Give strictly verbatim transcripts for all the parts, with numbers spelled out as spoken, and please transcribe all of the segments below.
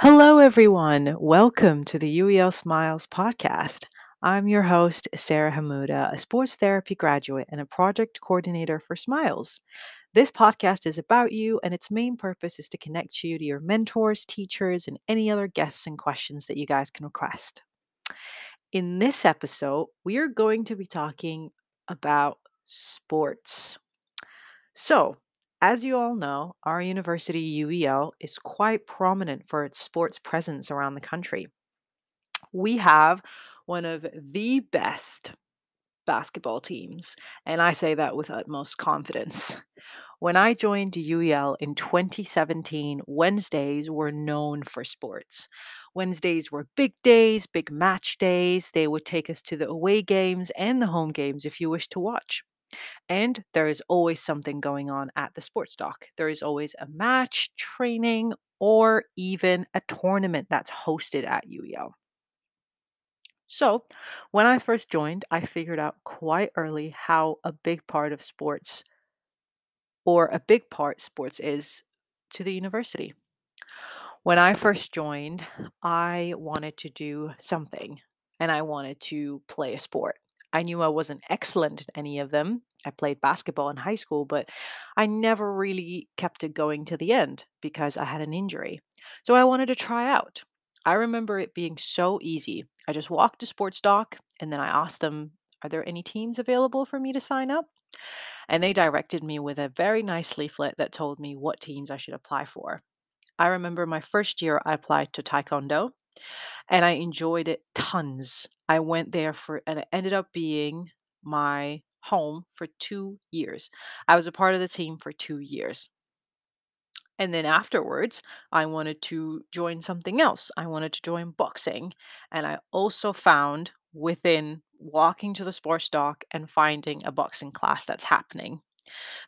Hello, everyone. Welcome to the U E L SMILES podcast. I'm your host, Sarah Hamuda, a sports therapy graduate and a project coordinator for SMILES. This podcast is about you, and its main purpose is to connect you to your mentors, teachers, and any other guests and questions that you guys can request. In this episode, we are going to be talking about sports. So, as you all know, our university, U E L, is quite prominent for its sports presence around the country. We have one of the best basketball teams, and I say that with utmost confidence. When I joined U E L in twenty seventeen, Wednesdays were known for sports. Wednesdays were big days, big match days. They would take us to the away games and the home games if you wish to watch. And there is always something going on at the sports doc. There is always a match, training, or even a tournament that's hosted at U E L. So when I first joined, I figured out quite early how a big part of sports, or a big part sports is to the university. When I first joined, I wanted to do something, and I wanted to play a sport. I knew I wasn't excellent at any of them. I played basketball in high school, but I never really kept it going to the end because I had an injury. So I wanted to try out. I remember it being so easy. I just walked to sports doc and then I asked them, are there any teams available for me to sign up? And they directed me with a very nice leaflet that told me what teams I should apply for. I remember my first year I applied to taekwondo. And I enjoyed it tons. I went there for, and it ended up being my home for two years. I was a part of the team for two years. And then afterwards, I wanted to join something else. I wanted to join boxing. And I also found within walking to the sports doc and finding a boxing class that's happening.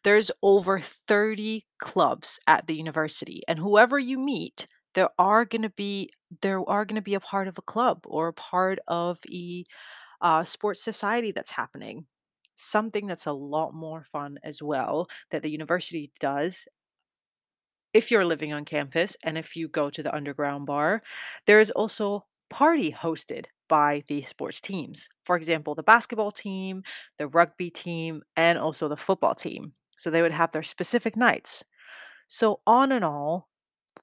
There's over thirty clubs at the university. And whoever you meet, There are going to be there are going to be a part of a club or a part of a uh, sports society that's happening. Something that's a lot more fun as well that the university does. If you're living on campus and if you go to the underground bar, there is also party hosted by the sports teams. For example, the basketball team, the rugby team, and also the football team. So they would have their specific nights. So on and all,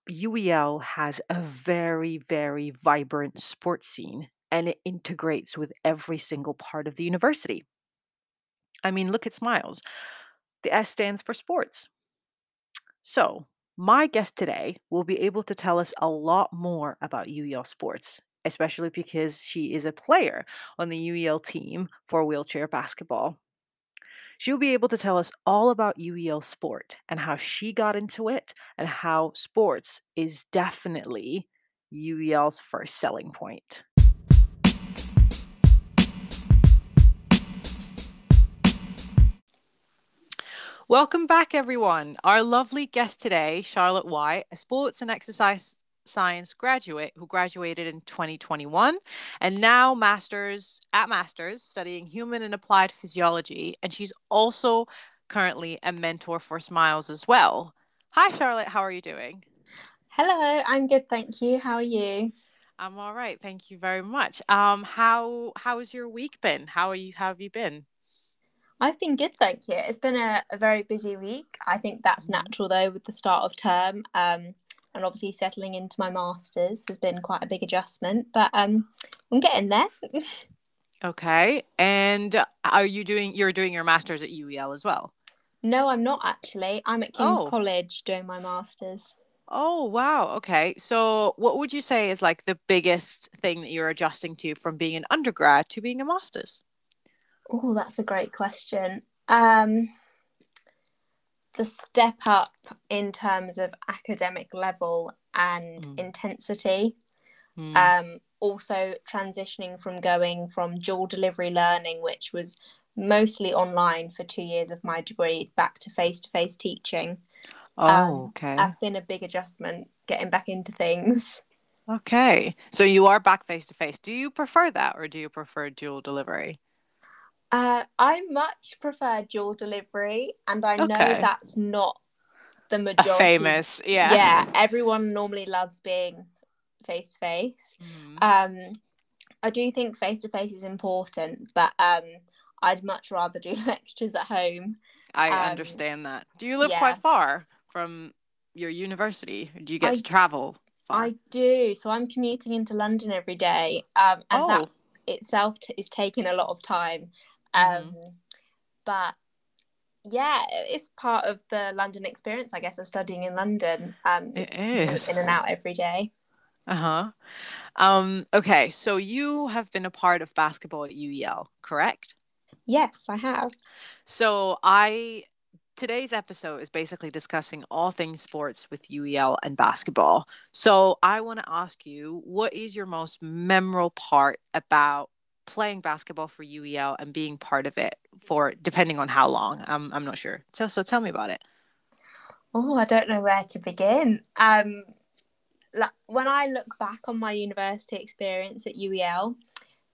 U E L has a very, very vibrant sports scene, and it integrates with every single part of the university. I mean, look at SMILES. The S stands for sports. So my guest today will be able to tell us a lot more about U E L sports, especially because she is a player on the U E L team for wheelchair basketball. She'll be able to tell us all about U E L sport and how she got into it and how sports is definitely U E L's first selling point. Welcome back, everyone. Our lovely guest today, Charlotte White, a sports and exercise science graduate who graduated in twenty twenty-one and now masters at masters studying human and applied physiology, and she's also currently a mentor for SMILES as well. Hi Charlotte, how are you doing? Hello, I'm good, thank you. How are you? I'm all right, thank you very much. Um how how has your week been? How are you how have you been? I've been good, thank you. It's been a, a very busy week. I think that's natural though with the start of term. Um And obviously settling into my master's has been quite a big adjustment, but um, I'm getting there. Okay. And are you doing, you're doing your master's at U E L as well? No, I'm not actually. I'm at King's oh. College doing my master's. Oh, wow. Okay. So what would you say is like the biggest thing that you're adjusting to from being an undergrad to being a master's? Oh, that's a great question. Um The step up in terms of academic level and mm. intensity. Mm. Um, also transitioning from going from dual delivery learning, which was mostly online for two years of my degree, back to face-to-face teaching. Oh, um, okay. That's been a big adjustment, getting back into things. Okay. So you are back face-to-face. Do you prefer that or do you prefer dual delivery? Uh, I much prefer dual delivery, and I know okay. that's not the majority. A famous, yeah. Yeah, everyone normally loves being face to face. Um, I do think face to face is important, but um, I'd much rather do lectures at home. I um, understand that. Do you live yeah. quite far from your university? Do you get I, to travel far? I do. So I'm commuting into London every day, um, and oh. that itself t- is taking a lot of time. Um, mm. But yeah, it's part of the London experience, I guess, of studying in London. Um, it is. In and out every day. Uh-huh. Um, okay, so you have been a part of basketball at U E L, correct? Yes, I have. So I today's episode is basically discussing all things sports with U E L and basketball. So I want to ask you, what is your most memorable part about playing basketball for U E L and being part of it for, depending on how long? I'm I'm not sure. So so tell me about it. Oh, I don't know where to begin. Um, like, when I look back on my university experience at U E L,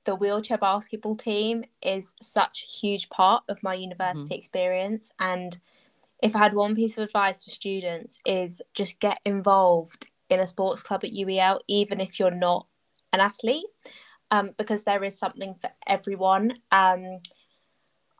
the wheelchair basketball team is such a huge part of my university mm-hmm. experience. And if I had one piece of advice for students, is just get involved in a sports club at U E L, even if you're not an athlete. Um, because there is something for everyone. Um,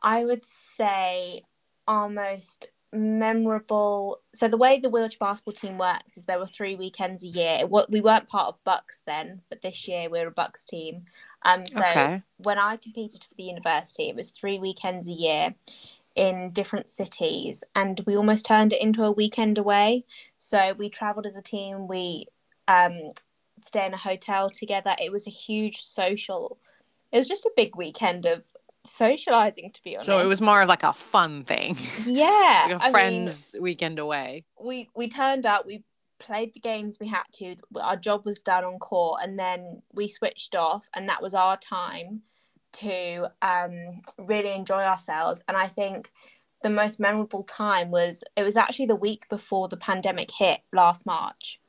I would say our most memorable... So the way the wheelchair basketball team works is there were three weekends a year. We weren't part of BUCS then, but this year we're a BUCS team. Um, so okay. when I competed for the university, it was three weekends a year in different cities, and we almost turned it into a weekend away. So we travelled as a team. We... Um, stay in a hotel together. It was a huge social it was just a big weekend of socializing, to be honest. So it was more of like a fun thing. Yeah. Like a friends I mean, weekend away. We we turned up, we played the games we had to, our job was done on court, and then we switched off, and that was our time to um really enjoy ourselves. And I think the most memorable time was it was actually the week before the pandemic hit last March.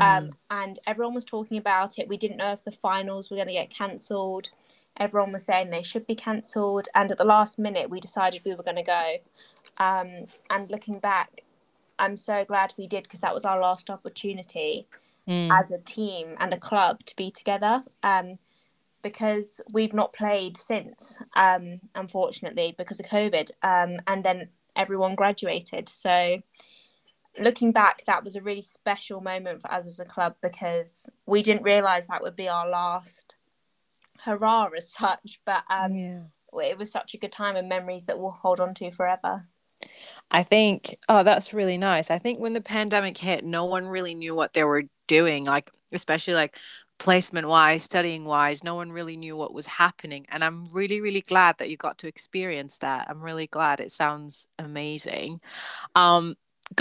Um, and everyone was talking about it. We didn't know if the finals were going to get cancelled. Everyone was saying they should be cancelled. And at the last minute, we decided we were going to go. Um, and looking back, I'm so glad we did, because that was our last opportunity mm. as a team and a club to be together. Um, because we've not played since, um, unfortunately, because of COVID. Um, and then everyone graduated. So... looking back, that was a really special moment for us as a club, because we didn't realise that would be our last hurrah as such, but um, yeah. it was such a good time and memories that we'll hold on to forever. I think, oh, that's really nice. I think when the pandemic hit, no one really knew what they were doing, like especially like placement-wise, studying-wise, no one really knew what was happening. And I'm really, really glad that you got to experience that. I'm really glad. It sounds amazing. Um,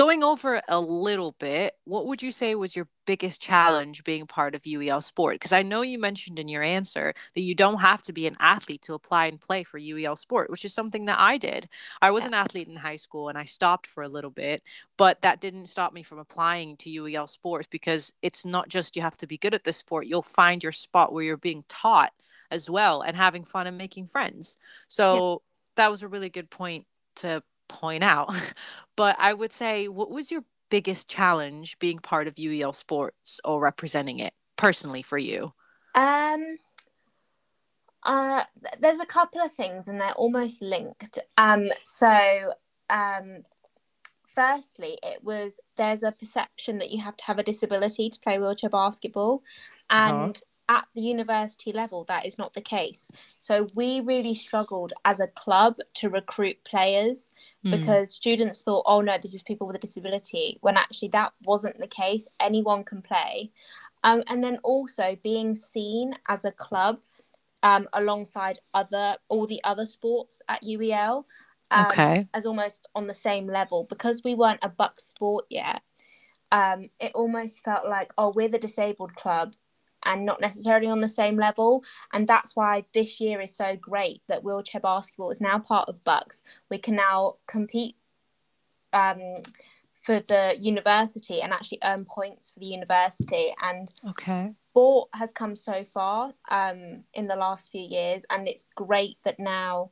Going over a little bit, what would you say was your biggest challenge being part of U E L sport? Because I know you mentioned in your answer that you don't have to be an athlete to apply and play for U E L sport, which is something that I did. I was an athlete in high school and I stopped for a little bit, but that didn't stop me from applying to U E L sports, because it's not just you have to be good at this sport. You'll find your spot where you're being taught as well and having fun and making friends. So yeah. that was a really good point to point out. But I would say, what was your biggest challenge being part of U E L sports or representing it personally for you? Um uh there's a couple of things and they're almost linked. Um so um firstly, it was there's a perception that you have to have a disability to play wheelchair basketball, and uh-huh. at the university level that is not the case. So we really struggled as a club to recruit players because students thought, oh no, this is people with a disability, when actually that wasn't the case. Anyone can play. Um, and then also being seen as a club um, alongside other all the other sports at U E L um, okay. as almost on the same level. Because we weren't a BUCS sport yet, um, it almost felt like, oh, we're the disabled club and not necessarily on the same level. And that's why this year is so great that wheelchair basketball is now part of BUCS. We can now compete um, for the university and actually earn points for the university. And okay. sport has come so far um, in the last few years, and it's great that now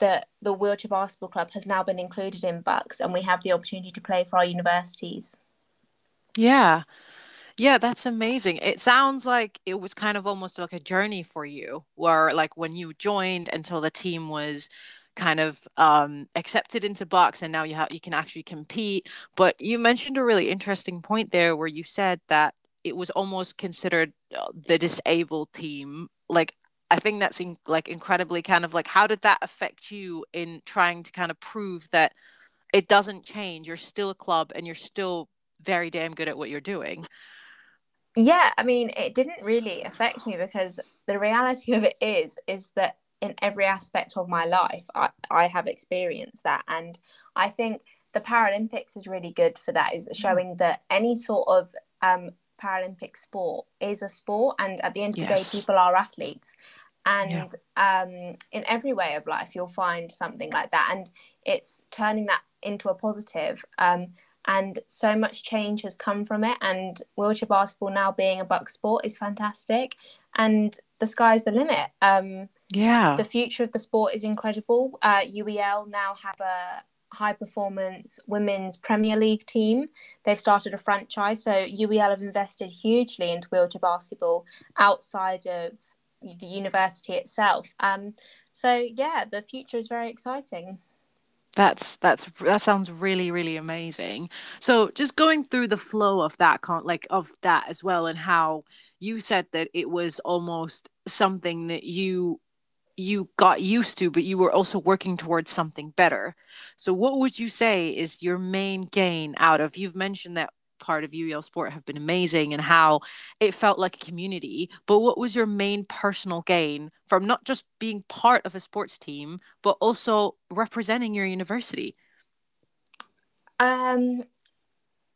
the, the wheelchair basketball club has now been included in BUCS and we have the opportunity to play for our universities. Yeah. Yeah, that's amazing. It sounds like it was kind of almost like a journey for you, where like when you joined until the team was kind of um, accepted into B U C S, and now you have you can actually compete. But you mentioned a really interesting point there, where you said that it was almost considered the disabled team. Like, I think that's in, like incredibly kind of like, how did that affect you in trying to kind of prove that it doesn't change? You're still a club and you're still very damn good at what you're doing. Yeah, I mean, it didn't really affect me, because the reality of it is, is that in every aspect of my life, I, I have experienced that. And I think the Paralympics is really good for that, is showing that any sort of um, Paralympic sport is a sport. And at the end of yes. the day, people are athletes. And yeah. um, in every way of life, you'll find something like that. And it's turning that into a positive. Um, And so much change has come from it. And wheelchair basketball now being a B U C S sport is fantastic. And the sky's the limit. Um, yeah. The future of the sport is incredible. Uh, U E L now have a high-performance women's Premier League team. They've started a franchise. So U E L have invested hugely into wheelchair basketball outside of the university itself. Um, so, yeah, the future is very exciting. That's that's that sounds really, really amazing. So just going through the flow of that con- like of that as well, and how you said that it was almost something that you you got used to, but you were also working towards something better. So what would you say is your main gain out of, you've mentioned that part of U E L Sport have been amazing and how it felt like a community, but what was your main personal gain from not just being part of a sports team but also representing your university? Um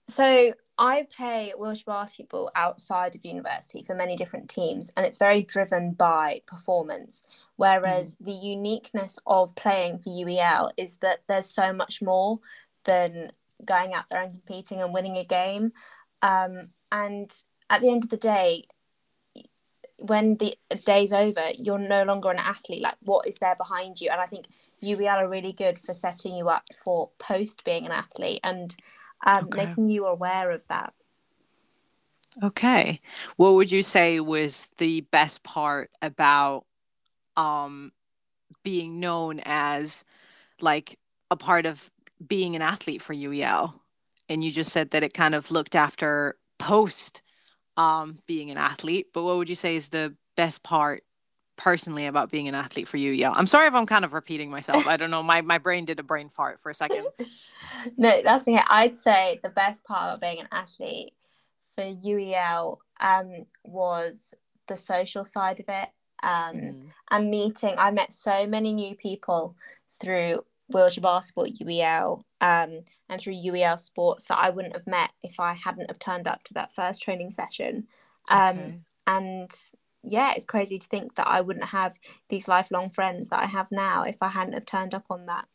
so I play wheelchair basketball outside of university for many different teams, and it's very driven by performance, whereas mm. the uniqueness of playing for U E L is that there's so much more than going out there and competing and winning a game. Um, and at the end of the day, when the day's over, you're no longer an athlete. Like, what is there behind you? And I think U E L are really good for setting you up for post being an athlete and um, okay. making you aware of that. Okay. What would you say was the best part about um, being known as like a part of being an athlete for U E L? And you just said that it kind of looked after post um, being an athlete, but what would you say is the best part personally about being an athlete for U E L? I'm sorry if I'm kind of repeating myself. I don't know. My, my brain did a brain fart for a second. No, that's okay. I'd say the best part about being an athlete for U E L um, was the social side of it. Um, mm. And meeting, I met so many new people through wheelchair basketball at U E L um, and through U E L sports that I wouldn't have met if I hadn't have turned up to that first training session. Um, okay. And yeah, it's crazy to think that I wouldn't have these lifelong friends that I have now if I hadn't have turned up on that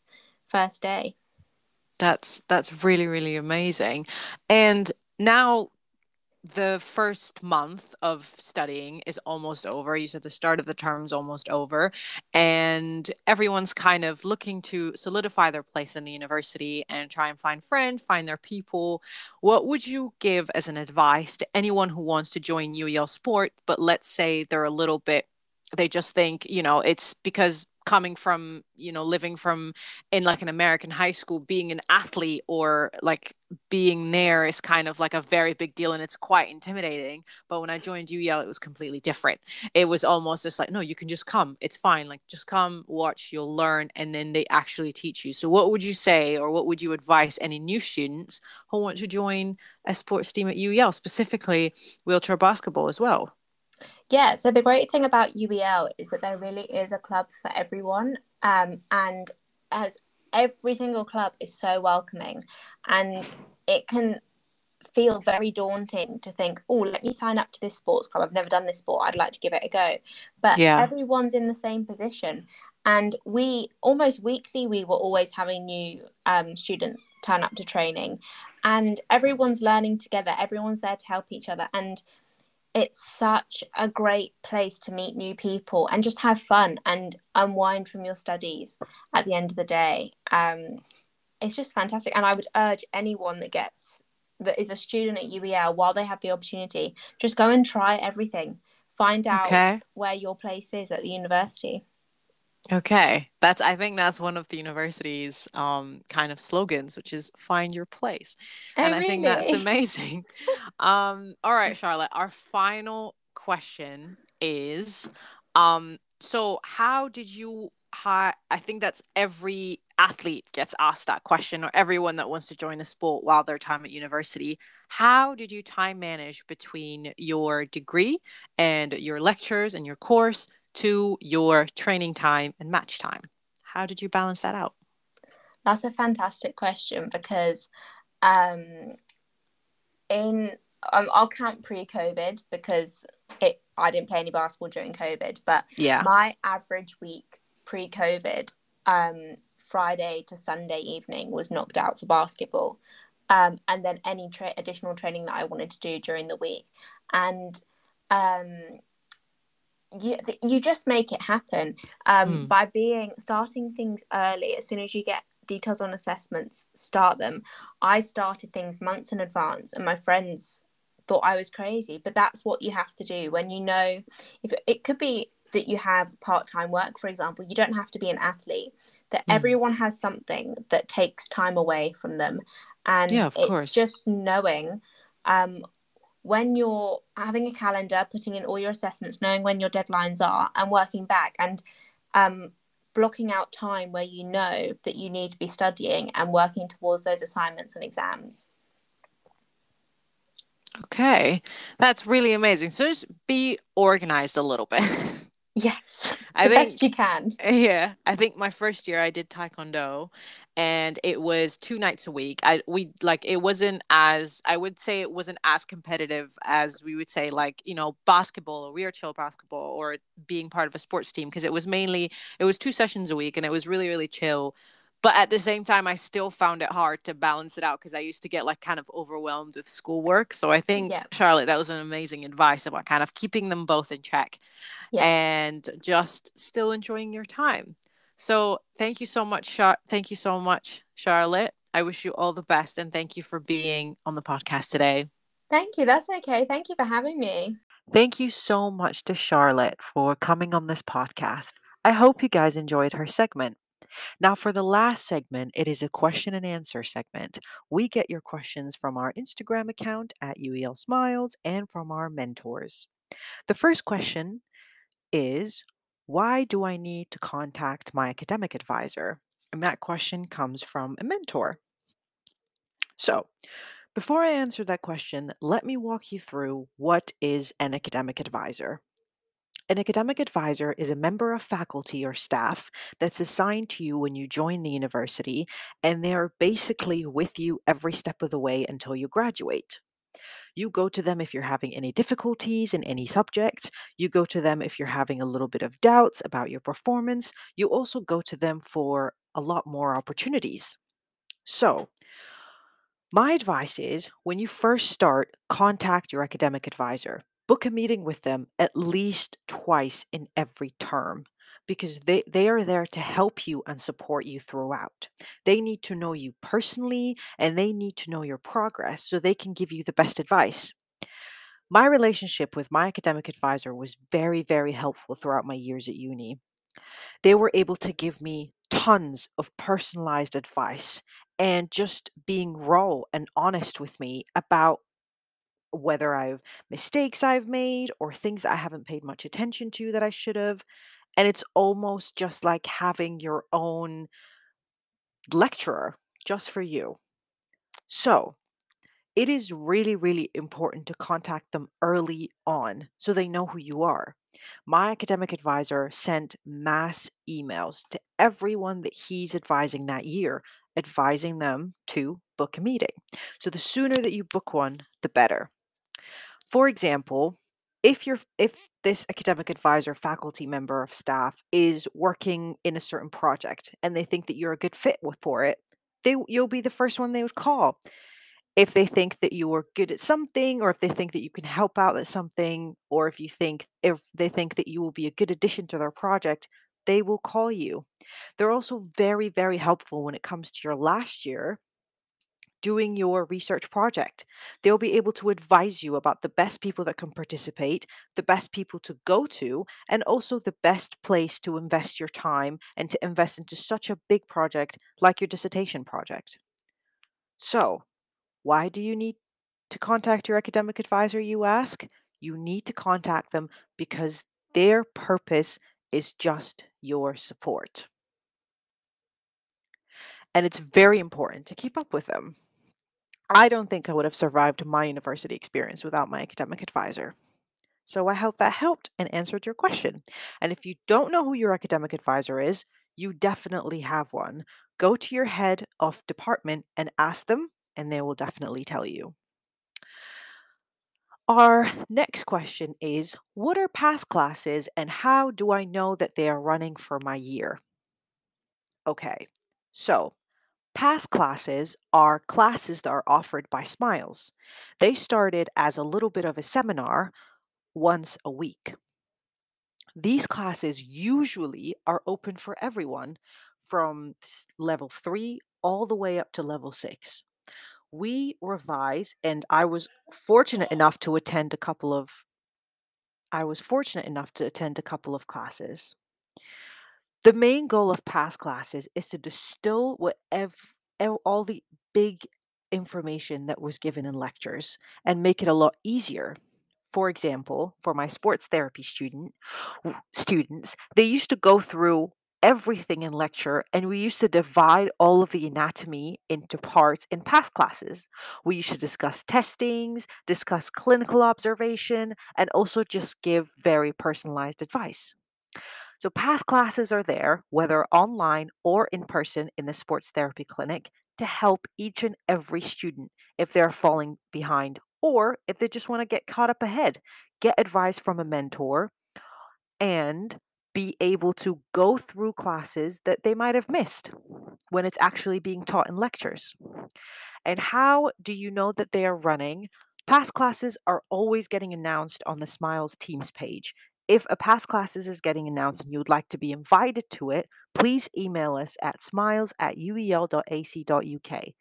first day. That's that's really, really amazing. And now the first month of studying is almost over. You said the start of the term's almost over, and everyone's kind of looking to solidify their place in the university and try and find friends, find their people. What would you give as an advice to anyone who wants to join U E L Sport, but let's say they're a little bit, they just think, you know, it's because coming from, you know, living from in like an American high school, being an athlete or like being there is kind of like a very big deal and it's quite intimidating. But when I joined U E L, it was completely different. It was almost just like, no, you can just come. It's fine. Like, just come, watch, you'll learn. And then they actually teach you. So what would you say, or what would you advise any new students who want to join a sports team at U E L, specifically wheelchair basketball as well? Yeah, so the great thing about U E L is that there really is a club for everyone, um, and as every single club is so welcoming, and it can feel very daunting to think, oh, let me sign up to this sports club. I've never done this sport. I'd like to give it a go. But yeah. everyone's in the same position. And we almost weekly, we were always having new um, students turn up to training, and everyone's learning together. Everyone's there to help each other. And it's such a great place to meet new people and just have fun and unwind from your studies at the end of the day. Um, it's just fantastic. And I would urge anyone that gets that is a student at U E L while they have the opportunity, just go and try everything. Find out okay. where your place is at the university. Okay. That's, I think that's one of the university's um, kind of slogans, which is find your place. Oh, and I really? think that's amazing. um, all right, Charlotte, our final question is, um, so how did you, how, I think that's every athlete gets asked that question, or everyone that wants to join a sport while their time at university. How did you time manage between your degree and your lectures and your course to your training time and match time? How did you balance that out? That's a fantastic question, because um, in um, I'll count pre-COVID, because it, I didn't play any basketball during COVID, but yeah. my average week pre-COVID, um, Friday to Sunday evening was knocked out for basketball, um, and then any tra- additional training that I wanted to do during the week. And um, you you just make it happen um, mm. by being starting things early. As soon as you get details on assessments, start them. I started things months in advance, and my friends thought I was crazy, but that's what you have to do when you know. If it could be that you have part-time work, for example, you don't have to be an athlete. That mm. everyone has something that takes time away from them. And yeah, of it's course. just knowing um, when you're having a calendar, putting in all your assessments, knowing when your deadlines are, and working back, and um, blocking out time where you know that you need to be studying and working towards those assignments and exams. Okay, that's really amazing. So just be organized a little bit. Yes, I the think, best you can. Yeah, I think my first year I did Taekwondo, and it was two nights a week. I we like it wasn't as I would say it wasn't as competitive as we would say like you know basketball or rear chill basketball or being part of a sports team, because it was mainly it was two sessions a week, and it was really really chill. But at the same time, I still found it hard to balance it out because I used to get like kind of overwhelmed with schoolwork. So I think, yeah. Charlotte, that was an amazing advice about kind of keeping them both in check yeah. and just still enjoying your time. So thank you so much. Char- thank you so much, Charlotte. I wish you all the best. And thank you for being on the podcast today. Thank you. That's okay. Thank you for having me. Thank you so much to Charlotte for coming on this podcast. I hope you guys enjoyed her segment. Now, for the last segment, it is a question and answer segment. We get your questions from our Instagram account at U E L Smiles and from our mentors. The first question is, why do I need to contact my academic advisor? And that question comes from a mentor. So, before I answer that question, let me walk you through what is an academic advisor. An academic advisor is a member of faculty or staff that's assigned to you when you join the university, and they are basically with you every step of the way until you graduate. You go to them if you're having any difficulties in any subject. You go to them if you're having a little bit of doubts about your performance. You also go to them for a lot more opportunities. So, my advice is when you first start, contact your academic advisor. Book a meeting with them at least twice in every term, because they, they are there to help you and support you throughout. They need to know you personally, and they need to know your progress so they can give you the best advice. My relationship with my academic advisor was very, very helpful throughout my years at uni. They were able to give me tons of personalized advice and just being raw and honest with me about whether I've mistakes I've made or things I haven't paid much attention to that I should have. And it's almost just like having your own lecturer just for you. So it is really, really important to contact them early on so they know who you are. My academic advisor sent mass emails to everyone that he's advising that year, advising them to book a meeting. So the sooner that you book one, the better. For example, if you're if this academic advisor, faculty member of staff is working in a certain project and they think that you're a good fit for it, they you'll be the first one they would call. If they think that you are good at something, or if they think that you can help out at something, or if you think if they think that you will be a good addition to their project, they will call you. They're also very, very helpful when it comes to your last year. doing your research project. They'll be able to advise you about the best people that can participate, the best people to go to, and also the best place to invest your time and to invest into such a big project like your dissertation project. So, why do you need to contact your academic advisor, you ask? You need to contact them because their purpose is just your support. And it's very important to keep up with them. I don't think I would have survived my university experience without my academic advisor. So I hope that helped and answered your question. And if you don't know who your academic advisor is, you definitely have one. Go to your head of department and ask them, and they will definitely tell you. Our next question is, what are past classes and how do I know that they are running for my year? Okay, so past classes are classes that are offered by SMILES. They started as a little bit of a seminar once a week. These classes usually are open for everyone from level three all the way up to level six. We revise, and I was fortunate enough to attend a couple of, I was fortunate enough to attend a couple of classes. The main goal of past classes is to distill whatever, all the big information that was given in lectures and make it a lot easier. For example, for my sports therapy student, students, they used to go through everything in lecture, and we used to divide all of the anatomy into parts in past classes. We used to discuss testings, discuss clinical observation, and also just give very personalized advice. So past classes are there, whether online or in person in the sports therapy clinic, to help each and every student if they're falling behind or if they just want to get caught up ahead, get advice from a mentor, and be able to go through classes that they might have missed when it's actually being taught in lectures. And how do you know that they are running? Past classes are always getting announced on the SMILES Teams page. If a past classes is getting announced and you would like to be invited to it, please email us at smiles at U E L dot A C dot U K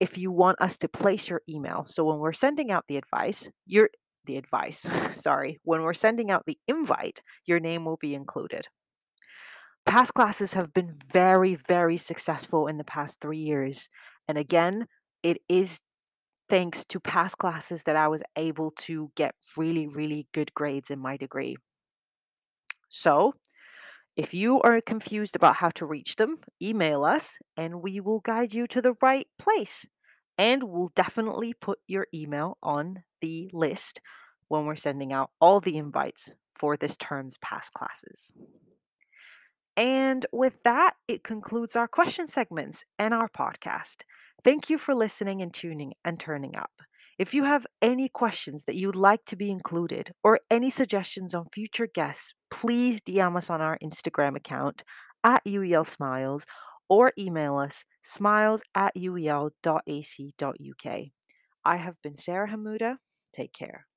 if you want us to place your email. So when we're sending out the advice, you're the advice, sorry, when we're sending out the invite, your name will be included. Past classes have been very, very successful in the past three years. And again, it is thanks to past classes that I was able to get really, really good grades in my degree. So if you are confused about how to reach them, email us and we will guide you to the right place. And we'll definitely put your email on the list when we're sending out all the invites for this term's past classes. And with that, it concludes our question segments and our podcast. Thank you for listening and tuning and turning up. If you have any questions that you'd like to be included or any suggestions on future guests, please D M us on our Instagram account at U E L Smiles or email us smiles at U E L dot A C dot U K. I have been Sarah Hamuda. Take care.